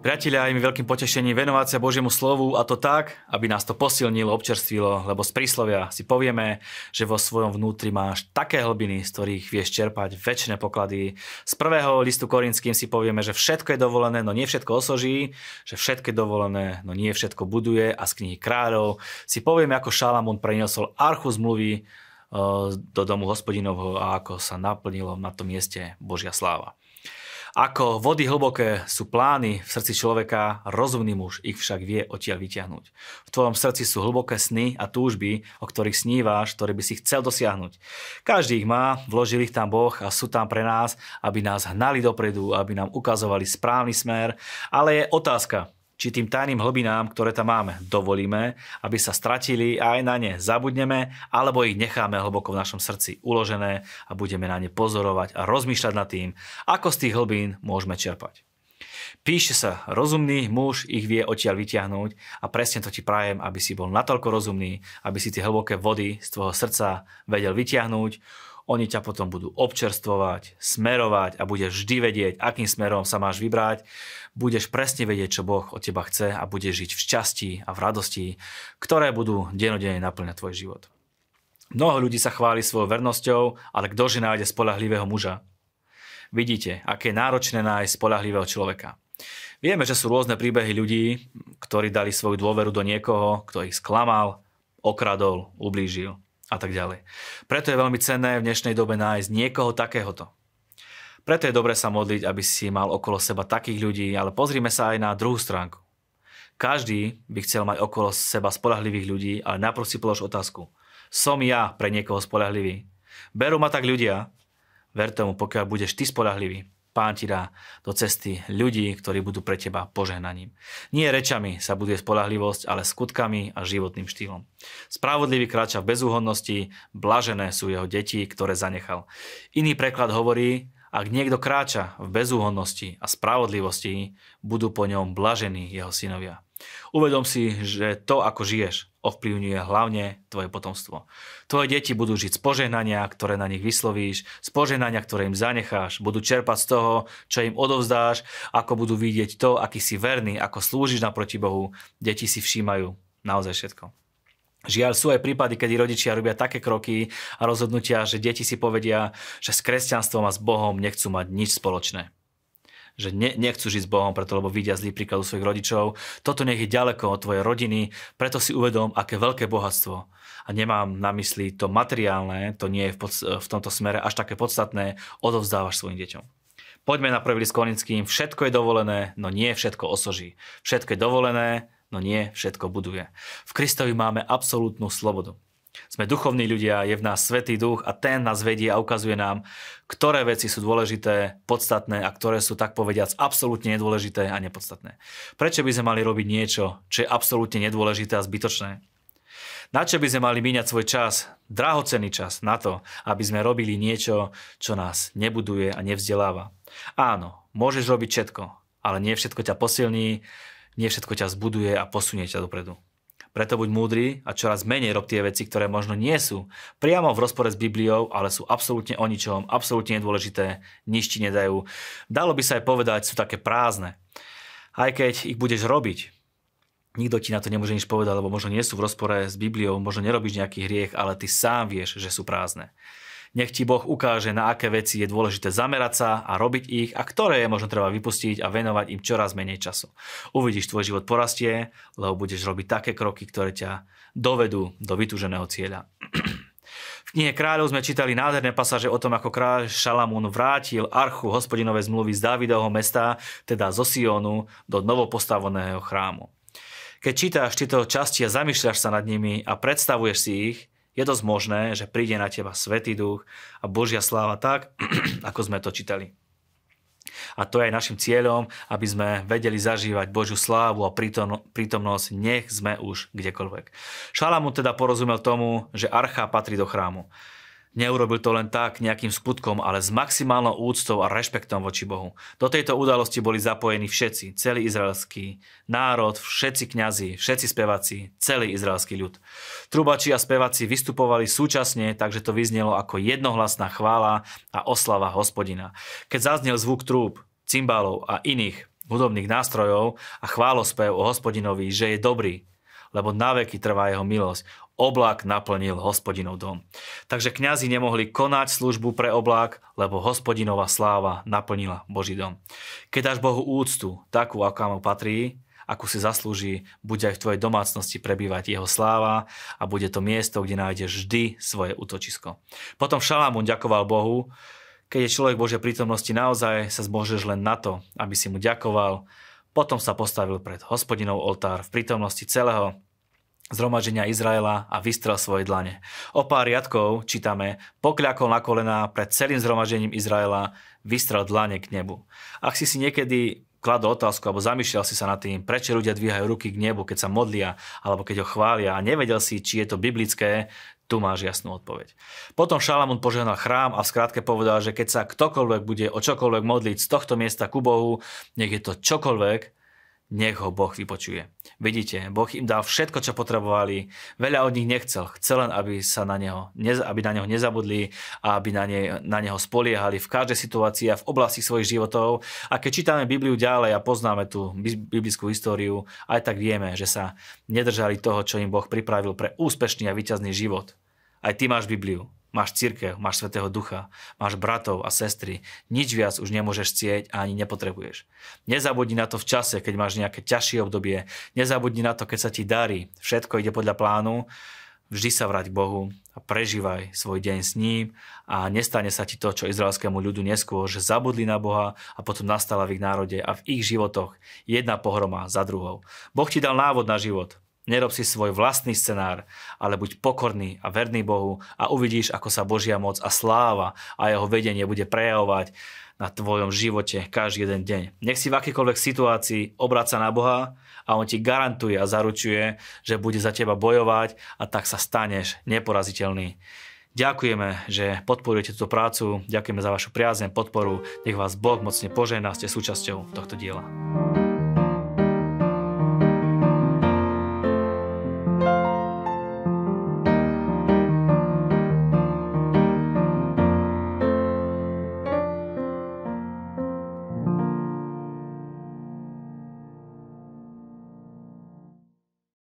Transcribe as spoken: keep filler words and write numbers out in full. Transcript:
Priatelia, je mi veľkým potešením venovať sa Božiemu slovu, a to tak, aby nás to posilnilo, občerstvilo, lebo z príslovia si povieme, že vo svojom vnútri máš také hlbiny, z ktorých vieš čerpať väčšie poklady. Z prvého listu Korinským si povieme, že všetko je dovolené, no nie všetko osoží, že všetko je dovolené, no nie všetko buduje, a z knihy Kráľov si povieme, ako Šalamún preniesol archu zmluvy do domu Hospodinovho a ako sa naplnilo na tom mieste Božia sláva. Ako vody hlboké sú plány v srdci človeka, rozumný muž ich však vie odtiaľ vyťahnuť. V tvojom srdci sú hlboké sny a túžby, o ktorých sníváš, ktoré by si chcel dosiahnuť. Každý ich má, vložil ich tam Boh a sú tam pre nás, aby nás hnali dopredu, aby nám ukazovali správny smer. Ale je otázka, či tým tajným hlbinám, ktoré tam máme, dovolíme, aby sa stratili a aj na ne zabudneme, alebo ich necháme hlboko v našom srdci uložené a budeme na ne pozorovať a rozmýšľať nad tým, ako z tých hlbín môžeme čerpať. Píše sa, rozumný muž ich vie odtiaľ vyťahnuť, a presne to ti prajem, aby si bol natoľko rozumný, aby si tie hlboké vody z tvojho srdca vedel vyťahnuť. Oni ťa potom budú občerstvovať, smerovať a budeš vždy vedieť, akým smerom sa máš vybrať. Budeš presne vedieť, čo Boh od teba chce, a budeš žiť v šťastí a v radosti, ktoré budú denodenne naplňať tvoj život. Mnoho ľudí sa chváli svojou vernosťou, ale ktože nájde spoľahlivého muža? Vidíte, aké je náročné nájsť spoľahlivého človeka. Vieme, že sú rôzne príbehy ľudí, ktorí dali svoju dôveru do niekoho, kto ich sklamal, okradol, ublížil a tak ďalej. Preto je veľmi cenné v dnešnej dobe nájsť niekoho takéhoto. Preto je dobre sa modliť, aby si mal okolo seba takých ľudí, ale pozrime sa aj na druhú stránku. Každý by chcel mať okolo seba spoľahlivých ľudí, ale najprv si polož otázku. Som ja pre niekoho spoľahlivý? Berú ma tak ľudia? Ver tomu, pokiaľ budeš ty spoľahlivý. Pán ti dá do cesty ľudí, ktorí budú pre teba požehnaním. Nie rečami sa buduje spoľahlivosť, ale skutkami a životným štýlom. Spravodlivý kráča v bezúhonnosti, blažené sú jeho deti, ktoré zanechal. Iný preklad hovorí, ak niekto kráča v bezúhonnosti a spravodlivosti, budú po ňom blažení jeho synovia. Uvedom si, že to, ako žiješ, ovplyvňuje hlavne tvoje potomstvo. Tvoje deti budú žiť z požehnania, ktoré na nich vyslovíš, z požehnania, ktoré im zanecháš, budú čerpať z toho, čo im odovzdáš, ako budú vidieť to, aký si verný, ako slúžiš naproti Bohu. Deti si všímajú naozaj všetko. Žiaľ, sú aj prípady, kedy rodičia robia také kroky a rozhodnutia, že deti si povedia, že s kresťanstvom a s Bohom nechcú mať nič spoločné. Že ne, nechcú žiť s Bohom, preto lebo vidia zlý príklad u svojich rodičov. Toto nech je ďaleko od tvojej rodiny, preto si uvedom, aké veľké bohatstvo. A nemám na mysli to materiálne, to nie je v, pod, v tomto smere až také podstatné, odovzdávaš svojim deťom. Poďme na prvý list Korinským, všetko je dovolené, no nie všetko osoží. Všetko je dovolené, no nie všetko buduje. V Kristovi máme absolútnu slobodu. Sme duchovní ľudia, je v nás Svätý Duch a ten nás vedie a ukazuje nám, ktoré veci sú dôležité, podstatné a ktoré sú, tak povediac, absolútne nedôležité a nepodstatné. Prečo by sme mali robiť niečo, čo je absolútne nedôležité a zbytočné? Na čo by sme mali míňať svoj čas, drahocenný čas, na to, aby sme robili niečo, čo nás nebuduje a nevzdeláva? Áno, môžeš robiť všetko, ale nie všetko ťa posilní, nie všetko ťa zbuduje a posunie ťa dopredu. Preto buď múdry a čoraz menej rob tie veci, ktoré možno nie sú priamo v rozpore s Bibliou, ale sú absolútne o ničom, absolútne nedôležité, nič ti nedajú. Dalo by sa aj povedať, sú také prázdne. Aj keď ich budeš robiť, nikto ti na to nemôže nič povedať, lebo možno nie sú v rozpore s Bibliou, možno nerobíš nejaký hriech, ale ty sám vieš, že sú prázdne. Nech ti Boh ukáže, na aké veci je dôležité zamerať sa a robiť ich a ktoré je možno treba vypustiť a venovať im čoraz menej času. Uvidíš, tvoj život porastie, lebo budeš robiť také kroky, ktoré ťa dovedú do vytúženého cieľa. V knihe Kráľov sme čítali nádherné pasáže o tom, ako kráľ Šalamún vrátil archu Hospodinovej zmluvy z Dávidovho mesta, teda zo Siónu, do novopostaveného chrámu. Keď čítáš tieto časti a zamýšľaš sa nad nimi a predstavuješ si ich, je dosť možné, že príde na teba Svätý Duch a Božia sláva tak, ako sme to čítali. A to je aj našim cieľom, aby sme vedeli zažívať Božiu slávu a prítomnosť, nech sme už kdekoľvek. Šalamún teda porozumel tomu, že archa patrí do chrámu. Neurobil to len tak nejakým skutkom, ale s maximálnou úctou a rešpektom voči Bohu. Do tejto udalosti boli zapojení všetci, celý izraelský národ, všetci kňazi, všetci speváci, celý izraelský ľud. Trubači a speváci vystupovali súčasne, takže to vyznelo ako jednohlasná chvála a oslava Hospodina. Keď zaznel zvuk trúb, cymbálov a iných hudobných nástrojov a chválospev o Hospodinovi, že je dobrý, lebo naveky trvá jeho milosť. Oblak naplnil Hospodinov dom. Takže kňazi nemohli konať službu pre oblak, lebo Hospodinová sláva naplnila Boží dom. Keď dáš Bohu úctu, takú, aká mu patrí, akú si zaslúži, bude aj v tvojej domácnosti prebývať jeho sláva a bude to miesto, kde nájdeš vždy svoje útočisko. Potom Šalamún ďakoval Bohu. Keď je človek Božej prítomnosti, naozaj sa zbožeš len na to, aby si mu ďakoval. Potom sa postavil pred Hospodinov oltár v prítomnosti celého zhromaždenia Izraela a vystrel svoje dlane. O pár riadkov čítame: pokľakol na kolená pred celým zhromaždením Izraela, vystrel dlane k nebu. Ak si si niekedy kladol otázku alebo zamýšľal si sa nad tým, prečo ľudia dvíhajú ruky k nebu, keď sa modlia alebo keď ho chvália, a nevedel si, či je to biblické, tu máš jasnú odpoveď. Potom Šalamún požehnal chrám a v skratke povedal, že keď sa ktokoľvek bude o čokoľvek modliť z tohto miesta ku Bohu, nech je to čokoľvek, nech ho Boh vypočuje. Vidíte, Boh im dal všetko, čo potrebovali. Veľa od nich nechcel. Chcel len, aby sa na neho, aby na neho nezabudli a aby na, ne, na neho spoliehali v každej situácii a v oblasti svojich životov. A keď čítame Bibliu ďalej a poznáme tú biblickú históriu, aj tak vieme, že sa nedržali toho, čo im Boh pripravil pre úspešný a víťazný život. Aj ty máš Bibliu. Máš cirkev, máš Svätého Ducha, máš bratov a sestry. Nič viac už nemôžeš chcieť a ani nepotrebuješ. Nezabudni na to v čase, keď máš nejaké ťažšie obdobie. Nezabudni na to, keď sa ti darí. Všetko ide podľa plánu. Vždy sa vráť k Bohu a prežívaj svoj deň s ním a nestane sa ti to, čo izraelskému ľudu neskôr, že zabudli na Boha a potom nastala v ich národe a v ich životoch jedna pohroma za druhou. Boh ti dal návod na život. Nerob si svoj vlastný scenár, ale buď pokorný a verný Bohu a uvidíš, ako sa Božia moc a sláva a jeho vedenie bude prejavovať na tvojom živote každý jeden deň. Nech si v akýkoľvek situácii obráť sa na Boha a on ti garantuje a zaručuje, že bude za teba bojovať a tak sa staneš neporaziteľný. Ďakujeme, že podporujete túto prácu, ďakujeme za vašu priazeň, podporu, nech vás Boh mocne požehná, ste súčasťou tohto diela.